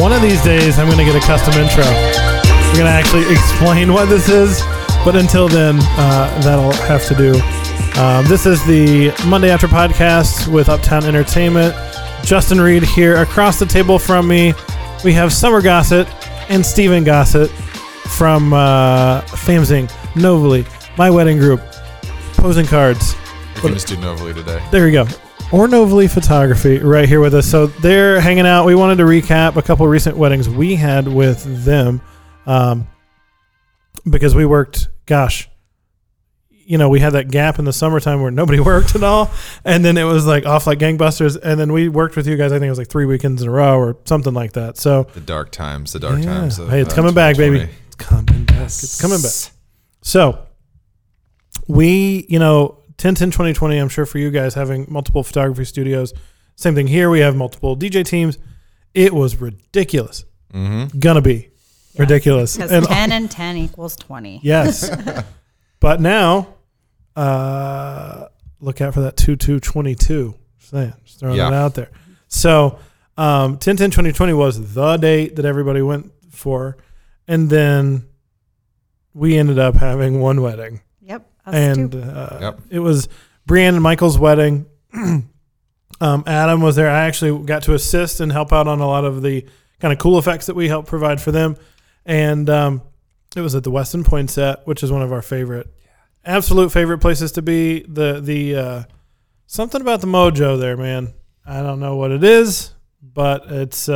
One of these days, I'm going to get a custom intro. We're going to actually explain what this is, but until then, that'll have to do. This is the Monday After Podcast with Uptown Entertainment. Justin Reed here. Across the table from me, we have Summer Gossett and Stephen Gossett from Famzing, Novelli, My Wedding Group, Posing Cards. We can just do Novelli today. There we go. Or Novelli Photography right here with us. So they're hanging out. We wanted to recap a couple of recent weddings we had with them because we worked, we had that gap in the summertime where nobody worked at all. And then it was like off like gangbusters. And then we worked with you guys, I think it was like 3 weekends in a row or something like that. So the dark times. Hey, it's coming back, baby. It's coming back. Yes. It's coming back. So we, 10-10-2020, I'm sure for you guys having multiple photography studios. Same thing here. We have multiple DJ teams. It was ridiculous. Mm-hmm. Gonna be ridiculous. Because 10 and 10 equals 20. Yes. But now, look out for that 2-2-22. Just throwing it out there. So 10-10-2020 was the date that everybody went for. And then we ended up having one wedding. And it was Brianne and Michael's wedding. Adam was there. I actually got to assist and help out on a lot of the kind of cool effects that we helped provide for them. And it was at the Westin Poinsett, which is one of our absolute favorite places to be. The something about the mojo there, man. I don't know what it is, but it's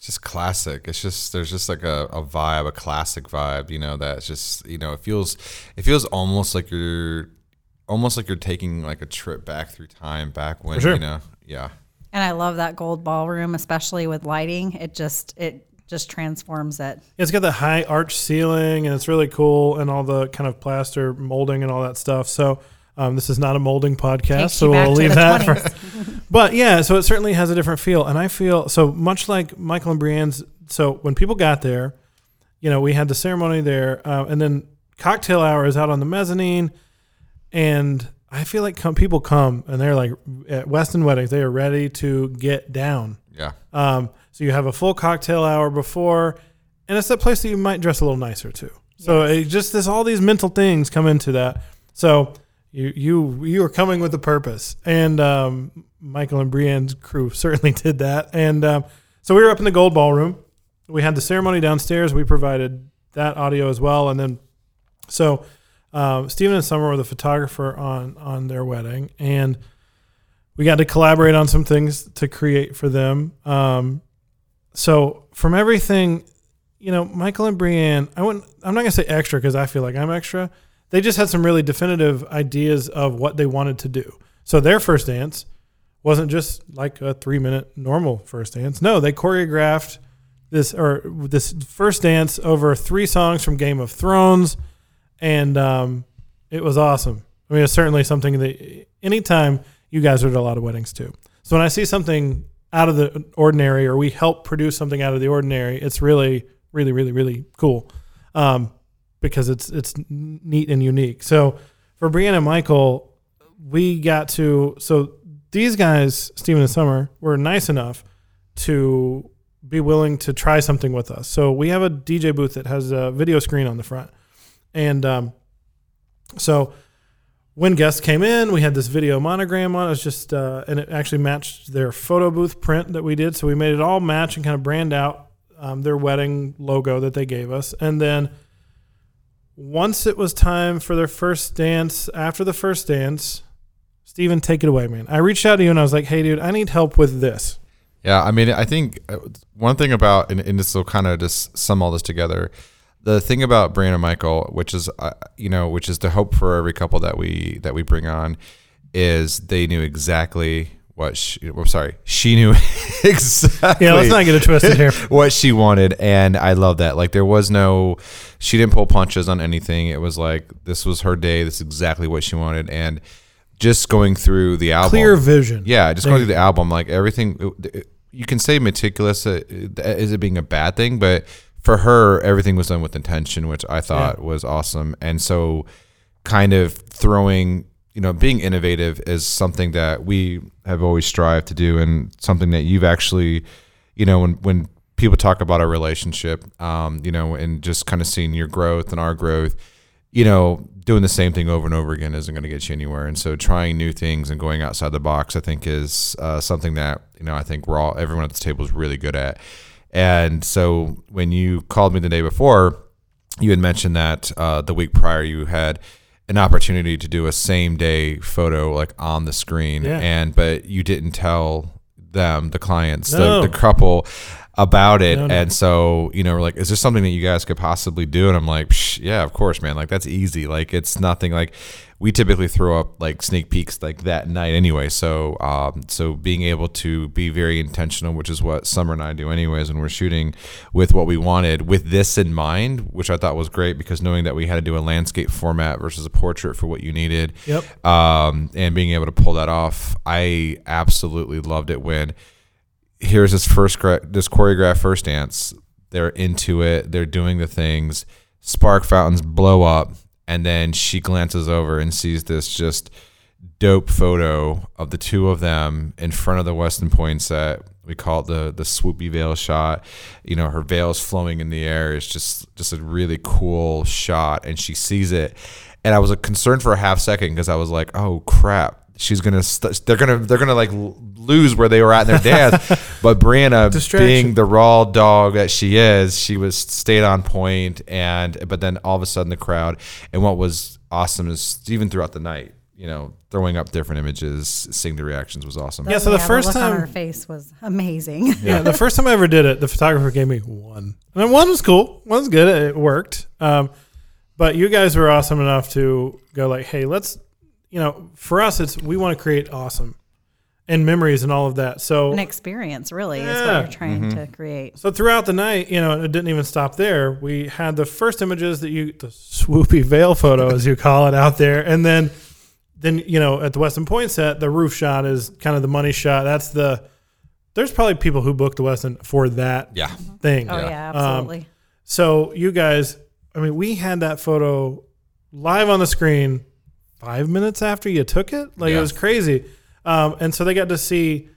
just classic. It's just, there's just like a vibe, a classic vibe, that's just, it feels almost like you're taking like a trip back through time, back when, Yeah. And I love that gold ballroom, especially with lighting. It just transforms it. It's got the high arch ceiling and it's really cool. And all the kind of plaster molding and all that stuff. So, this is not a molding podcast, so we'll leave that for, but yeah, so it certainly has a different feel. And I feel so much like Michael and Brianne's. So when people got there, we had the ceremony there, and then cocktail hour is out on the mezzanine. And I feel like people come and they're like at Westin weddings, they are ready to get down. Yeah. So you have a full cocktail hour before, and it's that place that you might dress a little nicer too. So it just, there's all these mental things come into that. So You are coming with a purpose, and Michael and Brianne's crew certainly did that. And so we were up in the gold ballroom. We had the ceremony downstairs. We provided that audio as well, and then so Stephen and Summer were the photographer on their wedding, and we got to collaborate on some things to create for them. So from everything, Michael and Brianne, I'm not gonna say extra because I feel like I'm extra. They just had some really definitive ideas of what they wanted to do. So their first dance wasn't just like a 3-minute normal first dance. No, they choreographed this first dance over 3 songs from Game of Thrones. And it was awesome. I mean, it's certainly something that anytime you guys are at a lot of weddings too. So when I see something out of the ordinary or we help produce something out of the ordinary, it's really, really, really, really cool. Because it's neat and unique. So for Brianne and Michael, we got to, so these guys, Stephen and Summer, were nice enough to be willing to try something with us. So we have a DJ booth that has a video screen on the front. And so when guests came in, we had this video monogram on. It was just, and it actually matched their photo booth print that we did. So we made it all match and kind of brand out their wedding logo that they gave us. And then once it was time for their first dance, after the first dance, Stephen, take it away, man. I reached out to you and I was like, hey, dude, I need help with this. Yeah, I mean, I think one thing about, and this will kind of just sum all this together, the thing about Brianne and Michael, which is, which is the hope for every couple that we bring on, is they knew exactly she knew exactly. Yeah, let's not get it twisted here. What she wanted, and I love that. Like there was no, she didn't pull punches on anything. It was like this was her day. This is exactly what she wanted, and just going through the album, clear vision. Yeah, just going through the album, like everything. You can say meticulous is it being a bad thing, but for her, everything was done with intention, which I thought was awesome, and so kind of throwing. Being innovative is something that we have always strived to do and something that you've actually, when people talk about our relationship, you know, and just kind of seeing your growth and our growth, you know, doing the same thing over and over again isn't going to get you anywhere. And so trying new things and going outside the box, I think is something that, you know, I think we're all, everyone at this table is really good at. And so when you called me the day before, you had mentioned that the week prior you had an opportunity to do a same day photo like on the screen, yeah. And but you didn't tell them, the clients, no. the couple about it, no. And so, you know, we're like, is there something that you guys could possibly do? And I'm like, yeah, of course, man, like that's easy, like it's nothing, like we typically throw up like sneak peeks like that night anyway. So so being able to be very intentional, which is what Summer and I do anyways when we're shooting, with what we wanted with this in mind, which I thought was great, because knowing that we had to do a landscape format versus a portrait for what you needed, yep. And being able to pull that off, I absolutely loved it when here's this choreographed first dance. They're into it. They're doing the things. Spark fountains blow up, and then she glances over and sees this just dope photo of the two of them in front of the Westin Poinsett. We call it the swoopy veil shot. You know, her veil's flowing in the air. It's just a really cool shot, and she sees it. And I was concerned for a half second because I was like, oh crap. She's gonna. They're gonna like lose where they were at in their dance. But Brianna, being the raw dog that she is, she was stayed on point. But then all of a sudden the crowd. And what was awesome is even throughout the night, you know, throwing up different images, seeing the reactions was awesome. Yeah. So the first time on her face was amazing. Yeah. The first time I ever did it, the photographer gave me one, and one was cool. One's good. It worked. But you guys were awesome enough to go like, hey, let's. You know, for us, it's we want to create awesome and memories and all of that. So an experience, really, yeah. is what you're trying mm-hmm. to create. So throughout the night, you know, it didn't even stop there. We had the first images the swoopy veil photo, as you call it, out there. And then you know, at the Westin Poinsett, the roof shot is kind of the money shot. That's there's probably people who booked the Westin for that yeah. thing. Oh, yeah absolutely. So you guys, I mean, we had that photo live on the screen 5 minutes after you took it? Like yes. It was crazy. And so they got to see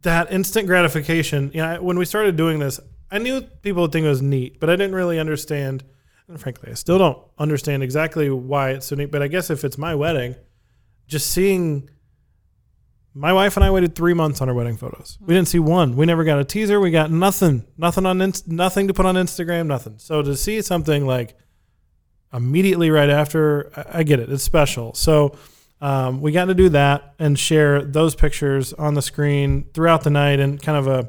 that instant gratification. You know, when we started doing this, I knew people would think it was neat, but I didn't really understand. And frankly, I still don't understand exactly why it's so neat. But I guess if it's my wedding, just seeing my wife and I waited 3 months on our wedding photos. We didn't see one. We never got a teaser. We got nothing to put on Instagram, nothing. So to see something like immediately right after, I get it. It's special. So we got to do that and share those pictures on the screen throughout the night, and kind of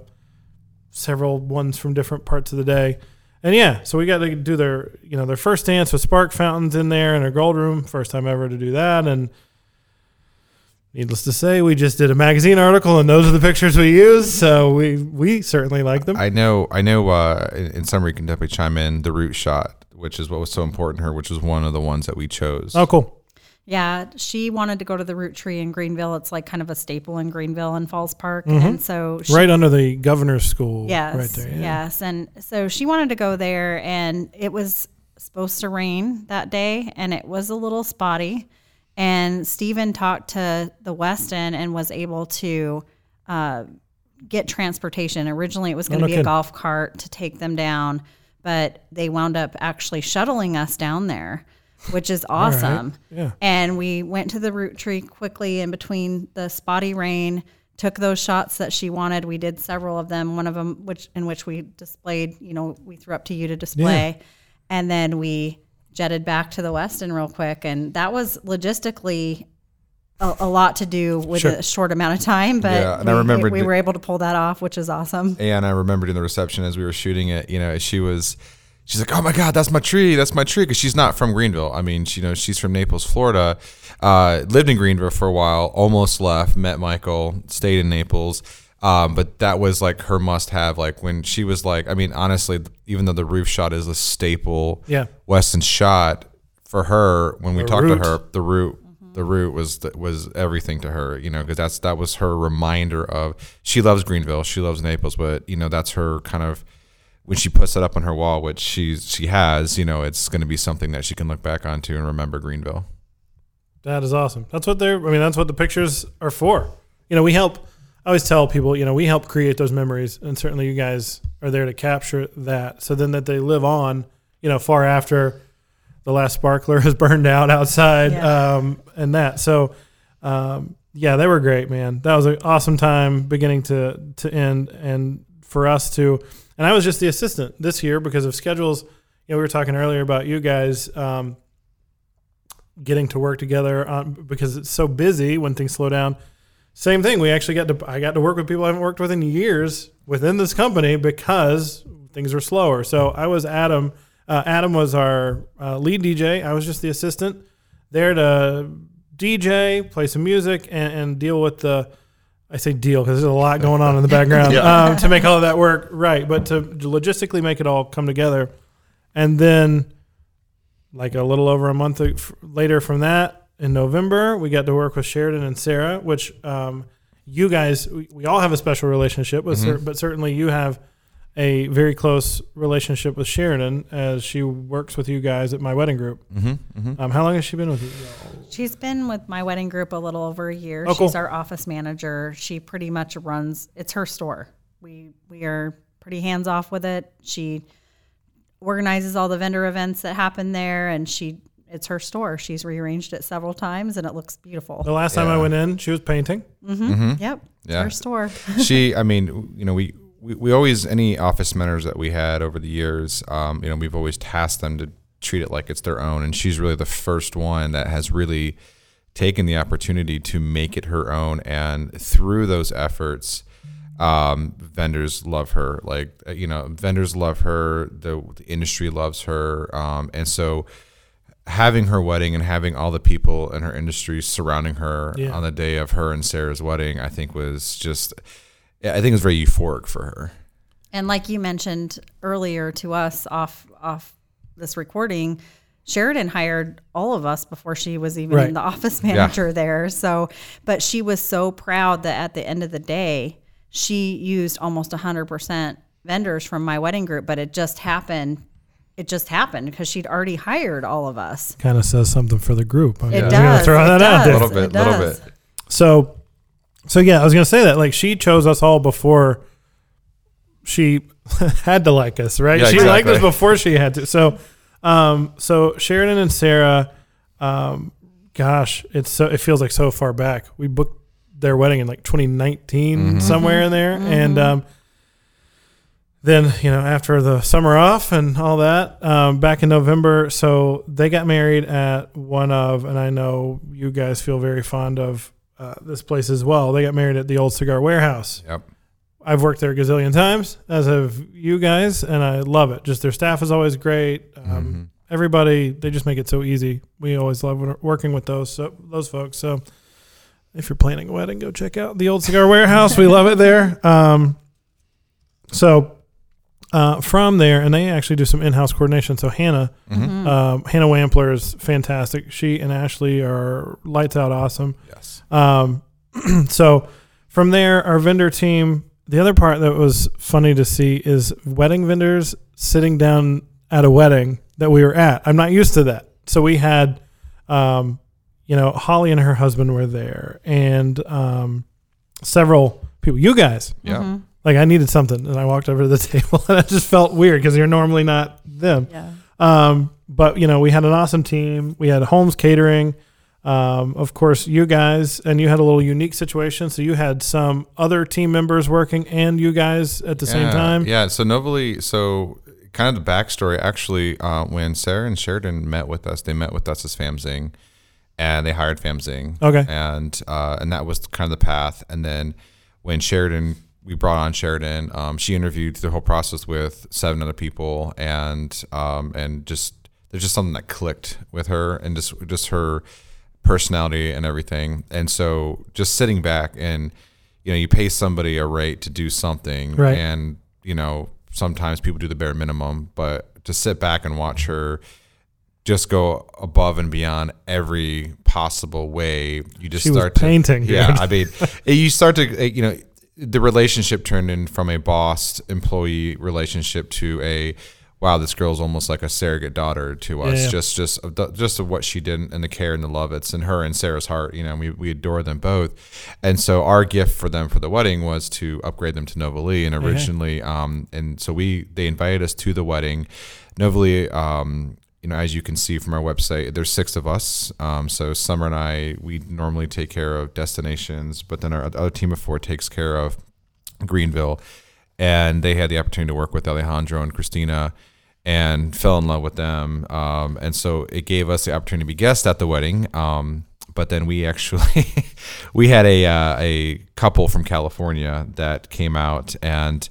several ones from different parts of the day. And yeah, so we got to do their first dance with spark fountains in there in our gold room. First time ever to do that. And needless to say, we just did a magazine article, and those are the pictures we use. So we certainly like them. I know. In summary, you can definitely chime in the root shot, which is what was so important to her, which is one of the ones that we chose. Oh, cool. Yeah. She wanted to go to the root tree in Greenville. It's like kind of a staple in Greenville and Falls Park. Mm-hmm. And so right under the Governor's School. Yes. Right there. Yeah. Yes. And so she wanted to go there, and it was supposed to rain that day, and it was a little spotty. And Stephen talked to the Westin and was able to get transportation. Originally, it was going to be a golf cart to take them down, but they wound up actually shuttling us down there, which is awesome. Right. Yeah. And we went to the root tree quickly in between the spotty rain, took those shots that she wanted. We did several of them. One of them, which we displayed, you know, we threw up to you to display. Yeah. And then we jetted back to the Westin real quick. And that was logistically a lot to do with sure. a short amount of time, but yeah, and we were able to pull that off, which is awesome. And I remembered in the reception as we were shooting it, you know, she's like, oh my God, that's my tree. Cause she's not from Greenville. I mean, you know, she's from Naples, Florida, lived in Greenville for a while, almost left, met Michael, stayed in Naples. But that was like her must have, like when she was like, I mean, honestly, even though the roof shot is a staple yeah. Westin shot for her, when we talked to her, the root was everything to her, you know, because that was her reminder of, she loves Greenville, she loves Naples, but you know, that's her kind of, when she puts it up on her wall, which she has, you know, it's going to be something that she can look back onto and remember Greenville. That is awesome. That's what the pictures are for. You know, we help I always tell people, you know, we help create those memories, and certainly you guys are there to capture that. So then that they live on, you know, far after the last sparkler has burned out outside, and that. So, yeah, they were great, man. That was an awesome time, beginning to end, and for us to. And I was just the assistant this year because of schedules. You know, we were talking earlier about you guys getting to work together on, because it's so busy when things slow down. Same thing. We actually I got to work with people I haven't worked with in years within this company because things are slower. So I was Adam. Adam was our lead DJ. I was just the assistant there to DJ, play some music, and deal with the. I say deal because there's a lot going on in the background to make all of that work right, but to logistically make it all come together. And then, like a little over a month later from that, in November, we got to work with Sheridan and Sarah, which you guys, we all have a special relationship with, but certainly you have a very close relationship with Sheridan as she works with you guys at my wedding group. How long has she been with you? She's been with my wedding group a little over a year. Oh, she's our office manager. She pretty much runs, it's her store. We are pretty hands-off with it. She organizes all the vendor events that happen there, and it's her store. She's rearranged it several times, and it looks beautiful. The last time I went in, she was painting. Yep. Yeah. Her store. We always, any office managers that we had over the years, you know, we've always tasked them to treat it like it's their own. And she's really the first one that has really taken the opportunity to make it her own. And through those efforts, vendors love her. Like, you know, vendors love her. The industry loves her. And so having her wedding and having all the people in her industry surrounding her on the day of her and Sarah's wedding, I think was just... Yeah, I think it was very euphoric for her. And like you mentioned earlier to us off this recording, Sheridan hired all of us before she was even the office manager there. So, but she was so proud that at the end of the day, she used almost 100% vendors from my wedding group, but it just happened. It just happened because she'd already hired all of us. Kind of says something for the group. It does. I'm gonna throw that out there. A little bit. So yeah, I was going to say that, like, she chose us all before she had to like us, right? Yeah, she liked us before she had to. So Sheridan and Sarah, gosh, it feels like so far back. We booked their wedding in like 2019 somewhere in there. And, then, you know, after the summer off and all that, back in November, so they got married at and I know you guys feel very fond of, this place as well. They got married at the Old Cigar Warehouse. Yep. I've worked there a gazillion times, as have you guys, and I love it. Just their staff is always great. Everybody, they just make it so easy. We always love working with those folks. So if you're planning a wedding, go check out the Old Cigar Warehouse. We love it there. From there, and they actually do some in-house coordination. So Hannah Wampler is fantastic. She and Ashley are lights out awesome. Yes. So from there, our vendor team, the other part that was funny to see is wedding vendors sitting down at a wedding that we were at. I'm not used to that. So we had, you know, Holly and her husband were there, and several people, you guys. Yeah. Mm-hmm. Like, I needed something, and I walked over to the table, and I just felt weird because you're normally not them. Yeah. But, you know, we had an awesome team. We had Holmes Catering. Of course, you guys, and you had a little unique situation, so you had some other team members working and you guys at the same time. Yeah, so Novelli, so kind of the backstory, actually, when Sarah and Sheridan met with us, they met with us as Famzing, and they hired Famzing. Okay. And that was kind of the path. And then when we brought on Sheridan. She interviewed the whole process with 7 other people, and just there's just something that clicked with her, and just her personality and everything. And so just sitting back and, you know, you pay somebody a rate to do something, right? And, you know, sometimes people do the bare minimum, but to sit back and watch her just go above and beyond every possible way, she start was painting. I mean, you start to, you know. The relationship turned in from a boss-employee relationship to a wow, this girl's almost like a surrogate daughter to us, just of what she did and the care and the love it's in her and Sarah's heart. You know, we adore them both. And so our gift for them for the wedding was to upgrade them to Novelli. And originally, and so they invited us to the wedding. Novelli, you know, as you can see from our website, there's 6 of us. So Summer and I, we normally take care of destinations, but then our other team of 4 takes care of Greenville. And they had the opportunity to work with Alejandro and Christina and fell in love with them. And so it gave us the opportunity to be guests at the wedding. But then we actually, we had a couple from California that came out and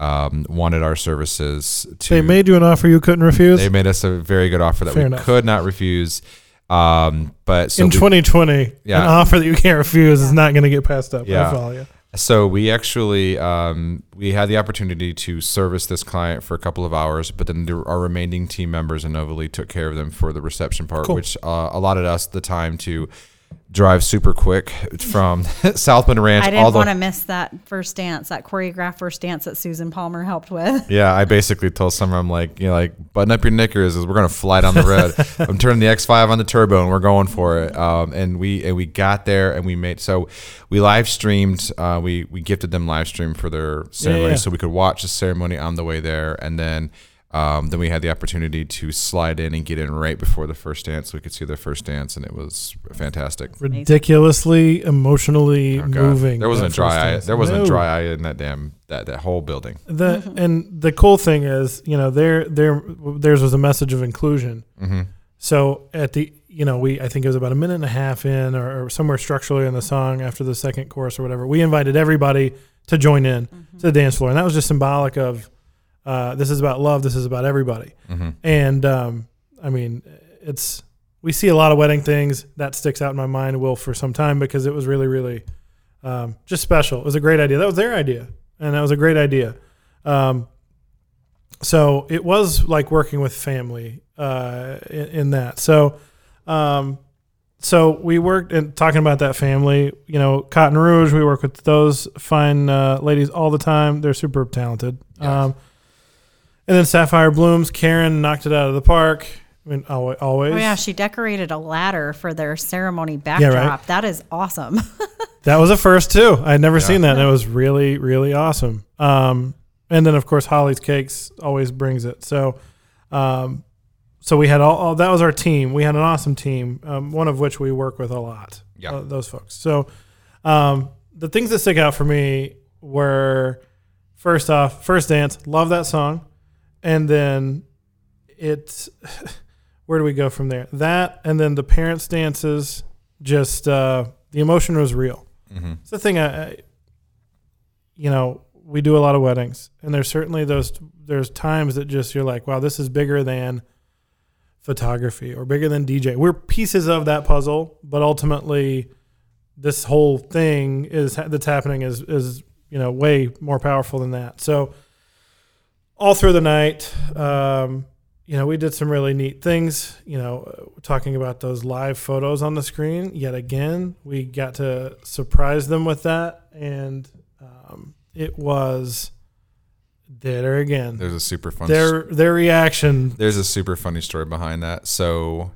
wanted our services. They made you an offer you couldn't refuse? They made us a very good offer that Fair enough. Could not refuse. But so in 2020, an offer that you can't refuse is not going to get passed up. Yeah. I follow you. So we actually we had the opportunity to service this client for a couple of hours, but then our remaining team members in Novelli took care of them for the reception part, which allotted us the time to drive super quick from Southland Ranch. I didn't want to miss that first dance, that choreographed first dance that Susan Palmer helped with. Yeah, I basically told Summer, I'm like, you know, like, button up your knickers, we're going to fly down the road. I'm turning the X5 on the turbo and we're going for it. And we got there and we live streamed. We gifted them live stream for their ceremony, so we could watch the ceremony on the way there. And then we had the opportunity to slide in and get in right before the first dance, so we could see their first dance, and it was fantastic. Ridiculously emotionally moving. There wasn't a dry eye. There wasn't a dry eye in that damn that whole building. And the cool thing is, you know, theirs was a message of inclusion. Mm-hmm. So at the I think it was about 1.5 minutes in, or somewhere structurally in the song after the second chorus or whatever, we invited everybody to join in to the dance floor, and that was just symbolic of. This is about love. This is about everybody. Mm-hmm. And, I mean, we see a lot of wedding things that sticks out in my mind, for some time, because it was really, really, just special. It was a great idea. That was their idea. And that was a great idea. So it was like working with family, in that. So, so we worked, and talking about that family, you know, Cotton Rouge, we work with those fine, ladies all the time. They're super talented. Yes. And then Sapphire Blooms, Karen knocked it out of the park. I mean, always. Oh, yeah, she decorated a ladder for their ceremony backdrop. Yeah, right? That is awesome. That was a first, too. I had never seen that, and it was really, really awesome. And then, of course, Holly's Cakes always brings it. So so we had all that was our team. We had an awesome team, one of which we work with a lot, those folks. So the things that stick out for me were, first off, first dance, love that song. And then where do we go from there? That, and then the parents' dances, just the emotion was real. Mm-hmm. It's the thing, we do a lot of weddings, and there's certainly there's times that just you're like, wow, this is bigger than photography or bigger than DJ. We're pieces of that puzzle, but ultimately this whole thing that's happening is way more powerful than that. So. All through the night, we did some really neat things. You know, talking about those live photos on the screen yet again, we got to surprise them with that, and it was there again. There's a super fun their reaction. There's a super funny story behind that. So,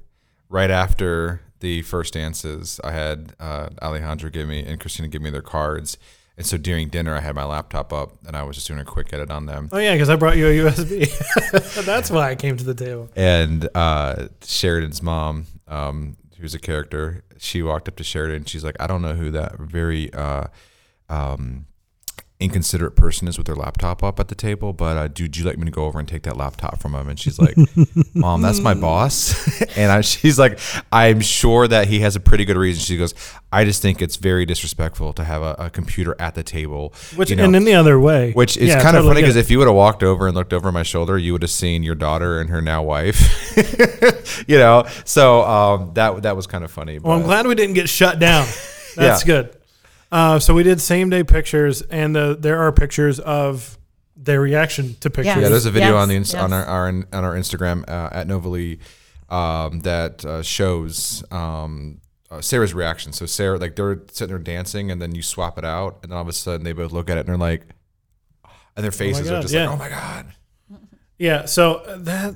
right after the first dances, I had Alejandro give me and Christina give me their cards. And so during dinner, I had my laptop up, and I was just doing a quick edit on them. Oh, yeah, because I brought you a USB. That's why I came to the table. And Sheridan's mom, who's a character, she walked up to Sheridan, and she's like, I don't know who that very inconsiderate person is with their laptop up at the table, but dude, you like me to go over and take that laptop from him? And she's like, Mom, that's my boss. And she's like, I'm sure that he has a pretty good reason. She goes, I just think it's very disrespectful to have a computer at the table, and in the other way, which is kind of funny, because if you would have walked over and looked over my shoulder, you would have seen your daughter and her now wife. So that was kind of funny. Well, I'm glad we didn't get shut down. That's good. So we did same day pictures, and there are pictures of their reaction to pictures. Yeah, there's a video on our Instagram at Novelli that shows Sarah's reaction. So Sarah, like, they're sitting there dancing, and then you swap it out, and then all of a sudden they both look at it and they're like, and their faces are just like, oh my God. Yeah, so that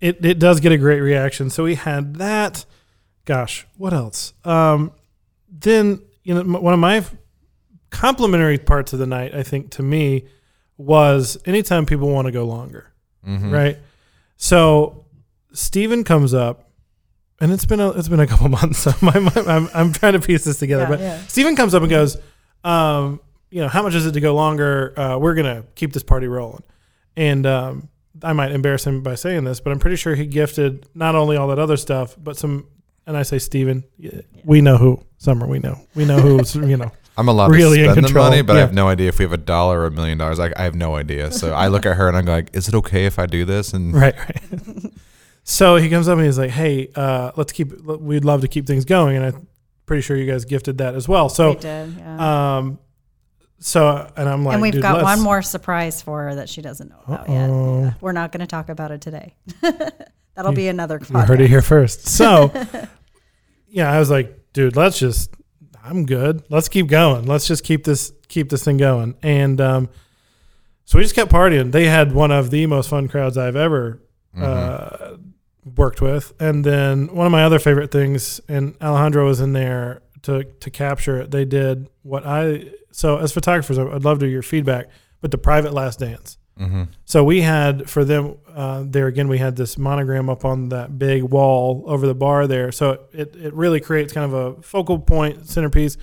it does get a great reaction. So we had that. Gosh, what else? Then one of my complimentary parts of the night, I think, to me, was anytime people want to go longer, right? So Stephen comes up, and it's been a couple months. So I'm trying to piece this together, Stephen comes up and goes, how much is it to go longer? We're gonna keep this party rolling, and I might embarrass him by saying this, but I'm pretty sure he gifted not only all that other stuff, but some. And I say, Stephen, we know who. Summer, we know who's. I'm allowed really to spend the money, but I have no idea if we have $1 or $1 million. I have no idea. So I look at her and I'm like, is it okay if I do this? And right. So he comes up and he's like, hey, we'd love to keep things going. And I'm pretty sure you guys gifted that as well. So we did, yeah. So, and I'm like, and we've got one more surprise for her that she doesn't know about yet. Yeah. We're not going to talk about it today. That'll be another podcast. You heard it here first. So, I was like, dude, I'm good. Let's keep going. Let's just keep this thing going. And so we just kept partying. They had one of the most fun crowds I've ever worked with. And then one of my other favorite things, and Alejandro was in there to capture it. They did so as photographers, I'd love to hear your feedback, but the private last dance. So we had for them there again, we had this monogram up on that big wall over the bar there. So it really creates kind of a focal point, centerpiece,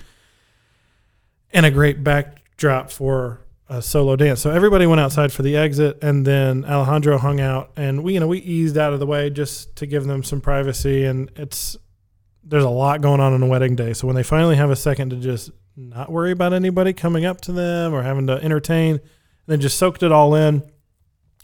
and a great backdrop for a solo dance. So everybody went outside for the exit, and then Alejandro hung out, and we eased out of the way just to give them some privacy. And there's a lot going on a wedding day. So when they finally have a second to just not worry about anybody coming up to them or having to entertain, and then just soaked it all in,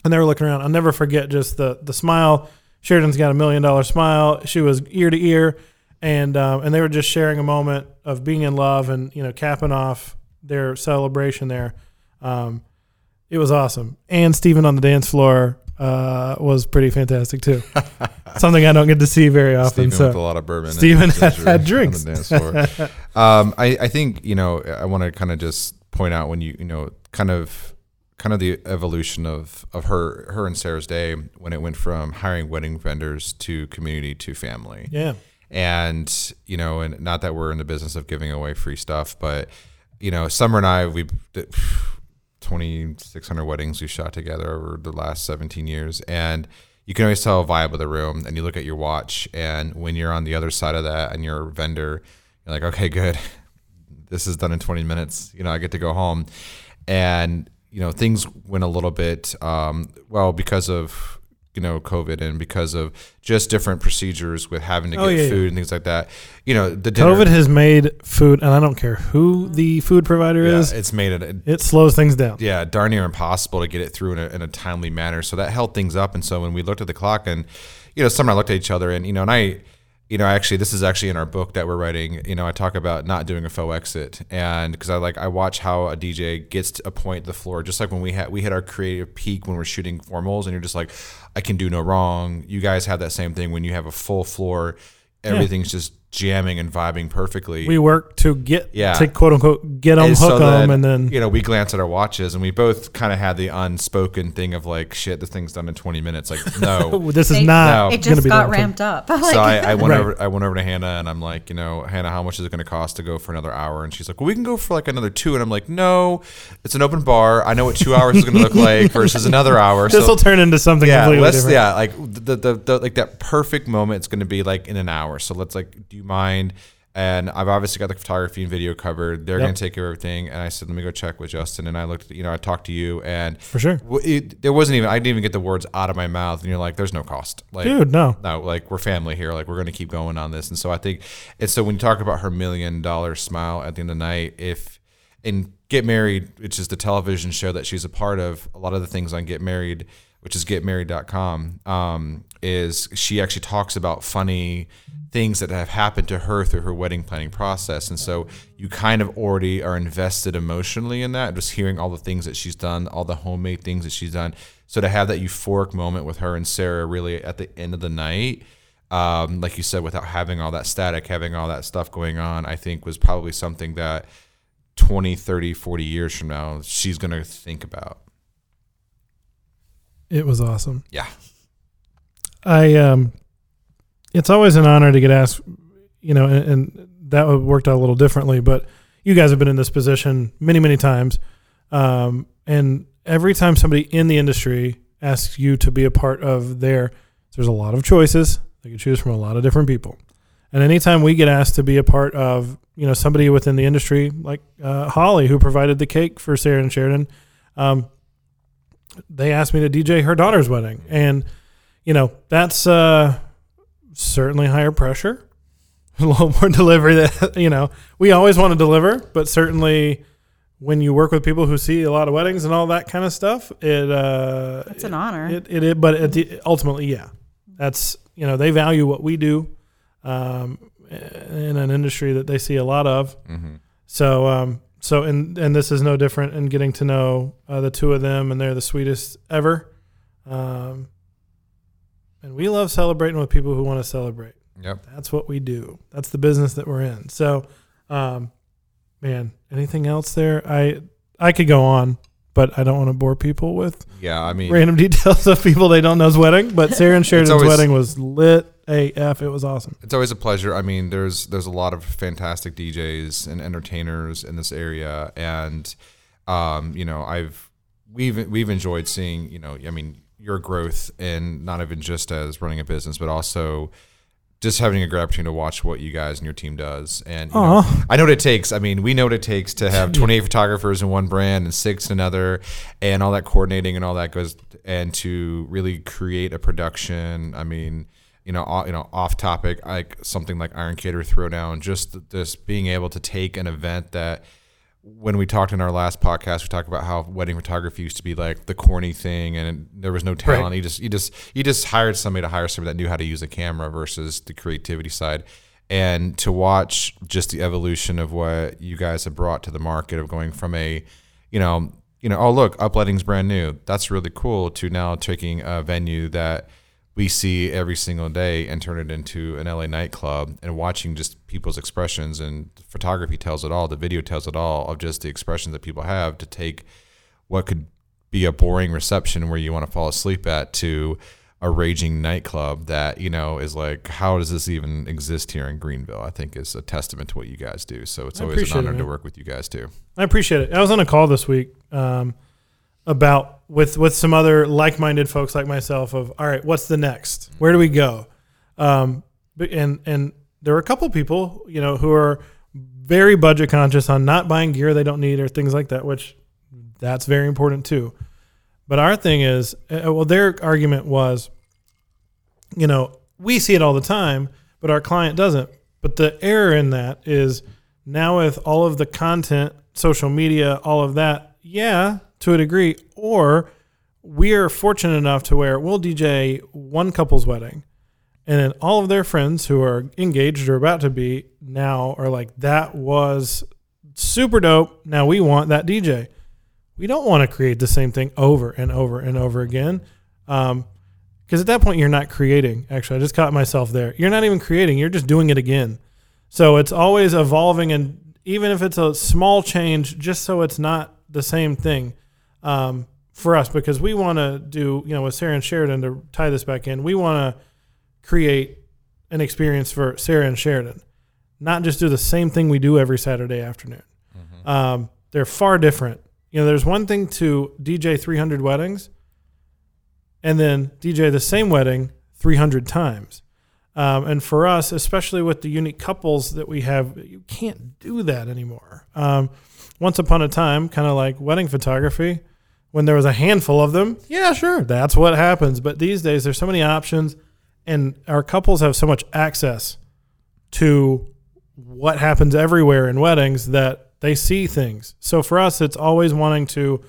and they were looking around. I'll never forget just the smile. Sheridan's got a $1 million smile. She was ear to ear, and they were just sharing a moment of being in love and capping off their celebration there. It was awesome. And Stephen on the dance floor was pretty fantastic too. Something I don't get to see very often. Stephen with a lot of bourbon. Stephen had drinks on the dance floor. I think I want to kind of just point out when kind of the evolution of her and Sarah's day when it went from hiring wedding vendors to community to family. Yeah. And, and not that we're in the business of giving away free stuff, but, Summer and I, we did 2,600 weddings we shot together over the last 17 years. And you can always tell a vibe of the room, and you look at your watch, and when you're on the other side of that and you're a vendor, you're like, okay, good. This is done in 20 minutes. I get to go home. And, things went a little bit, because of, COVID and because of just different procedures with having to get food and things like that. The dinner, COVID has made food, and I don't care who the food provider is. It's made it. It slows things down. Yeah, darn near impossible to get it through in a timely manner. So that held things up. And so when we looked at the clock and, Summer and I looked at each other and, actually, this is actually in our book that we're writing. I talk about not doing a faux exit, and because I watch how a DJ gets to appoint the floor, just like when we hit our creative peak when we're shooting formals, and you're just like, I can do no wrong. You guys have that same thing when you have a full floor, everything's just jamming and vibing perfectly. We work to to quote unquote get them, hook them, and then we glance at our watches and we both kind of had the unspoken thing of like, shit, this thing's done in 20 minutes. Like, no, this is not. It just got ramped up. So I went over. I went over to Hannah and I'm like, Hannah, how much is it going to cost to go for another hour? And she's like, well, we can go for like another 2. And I'm like, no, it's an open bar. I know what 2 hours is going to look like versus another hour. This will turn into something completely different. Yeah, like the like that perfect moment is going to be like in an hour. So let's like do. Mind, and I've obviously got the photography and video covered. They're going to take care of everything. And I said, let me go check with Justin. And I looked, I talked to you, and for sure, I didn't even get the words out of my mouth. And you're like, there's no cost, like, dude, no, like we're family here, like we're going to keep going on this. And so I think it's so when you talk about her $1 million smile at the end of the night, in Get Married, which is the television show that she's a part of, a lot of the things on Get Married, which is getmarried.com, is she actually talks about funny things that have happened to her through her wedding planning process. And so you kind of already are invested emotionally in that, just hearing all the things that she's done, all the homemade things that she's done. So to have that euphoric moment with her and Sarah really at the end of the night, like you said, without having all that static, having all that stuff going on, I think was probably something that 20, 30, 40 years from now, she's going to think about. It was awesome. Yeah. It's always an honor to get asked, you know, and that worked out a little differently, but you guys have been in this position many, many times. And every time somebody in the industry asks you to be a part of their, there's a lot of choices. They can choose from a lot of different people. And anytime we get asked to be a part of, you know, somebody within the industry, like Holly, who provided the cake for Sarah and Sheridan, they asked me to DJ her daughter's wedding. And, you know, that's certainly higher pressure, a little more delivery that, you know, we always want to deliver, but certainly when you work with people who see a lot of weddings and all that kind of stuff, it's an honor. Ultimately, yeah, that's, you know, they value what we do in an industry that they see a lot of. Mm-hmm. So, and this is no different in getting to know the two of them, and they're the sweetest ever. And we love celebrating with people who want to celebrate. Yep. That's what we do. That's the business that we're in. So, man, anything else there? I could go on, but I don't want to bore people with random details of people they don't know's wedding. But Sarah and Sheridan's wedding was lit AF. It was awesome. It's always a pleasure. I mean, there's a lot of fantastic DJs and entertainers in this area, and you know, we've enjoyed seeing, you know, I mean, your growth, and not even just as running a business, but also just having a great opportunity to watch what you guys and your team does. And you know, I know what it takes. I mean, we know what it takes to have 28 photographers in one brand and 6 in another, and all that coordinating and all that goes, and to really create a production. I mean, you know, off topic, like something like Iron Cater Throwdown, just this being able to take an event that, when we talked in our last podcast, we talked about how wedding photography used to be like the corny thing, and there was no talent. Right. You just hired somebody that knew how to use a camera versus the creativity side. And to watch just the evolution of what you guys have brought to the market, of going from a, you know, oh look, uplighting's brand new, that's really cool, to now taking a venue that we see every single day and turn it into an LA nightclub, and watching just people's expressions, and photography tells it all, the video tells it all, of just the expressions that people have, to take what could be a boring reception where you want to fall asleep at, to a raging nightclub that, you know, is like, how does this even exist here in Greenville? I think is a testament to what you guys do. So it's always an honor to work with you guys too. I appreciate it. I was on a call this week, about with some other like-minded folks like myself, of, all right, what's the next? Where do we go? And there are a couple people, you know, who are very budget conscious on not buying gear they don't need or things like that, which that's very important too. But our thing is, well, their argument was, you know, we see it all the time, but our client doesn't. But the error in that is, now with all of the content, social media, all of that, yeah, to a degree, or we're fortunate enough to where we'll DJ one couple's wedding, and then all of their friends who are engaged or about to be now are like, that was super dope, now we want that DJ. We don't want to create the same thing over and over and over again, because at that point you're not creating. Actually, I just caught myself there. You're not even creating, you're just doing it again. So it's always evolving, and even if it's a small change, just so it's not the same thing. For us, because we want to do, you know, with Sarah and Sheridan, to tie this back in, we want to create an experience for Sarah and Sheridan, not just do the same thing we do every Saturday afternoon. Mm-hmm. They're far different. You know, there's one thing to DJ 300 weddings and then DJ the same wedding 300 times. And for us, especially with the unique couples that we have, you can't do that anymore. Once upon a time, kind of like wedding photography, when there was a handful of them, yeah, sure, that's what happens. But these days, there's so many options, and our couples have so much access to what happens everywhere in weddings that they see things. So for us, it's always wanting to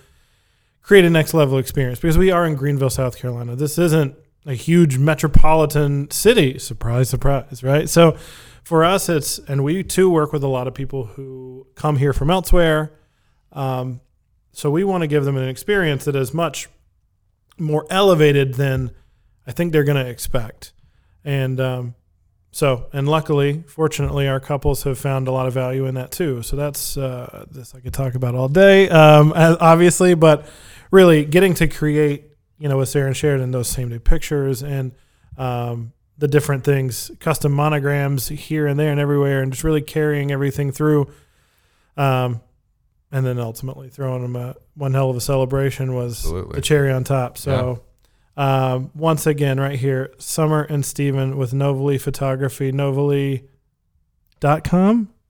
create a next level experience, because we are in Greenville, South Carolina. This isn't a huge metropolitan city. Surprise, surprise, right? So for us, it's, and we too work with a lot of people who come here from elsewhere. So we want to give them an experience that is much more elevated than I think they're going to expect. And so luckily, fortunately, our couples have found a lot of value in that too. So that's this I could talk about all day, obviously, but really getting to create, you know, with Sarah and Sheridan, those same day pictures and the different things, custom monograms here and there and everywhere, and just really carrying everything through. And then ultimately throwing them a one hell of a celebration was the cherry on top. So yeah. Once again, right here, Summer and Stephen with Novelli Photography, Novelli.com.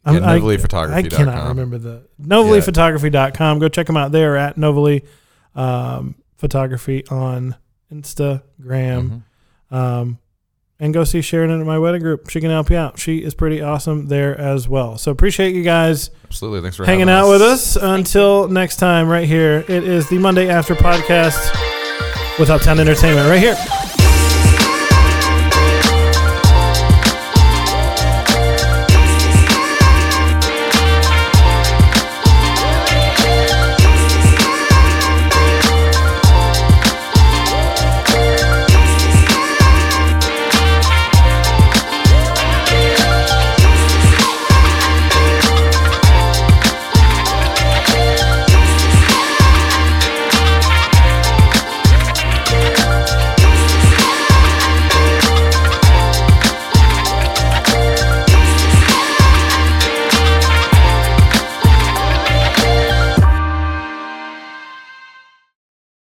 Yeah, Novelli Photography.com. I cannot remember the Novelli Photography.com. Go check them out there at Novelli Photography on Instagram. Mm-hmm. And go see Sheridan at my wedding group. She can help you out. She is pretty awesome there as well. So appreciate you guys. Absolutely. Thanks for hanging out with us. Until next time, right here, it is the Monday After Podcast with Uptown Entertainment right here.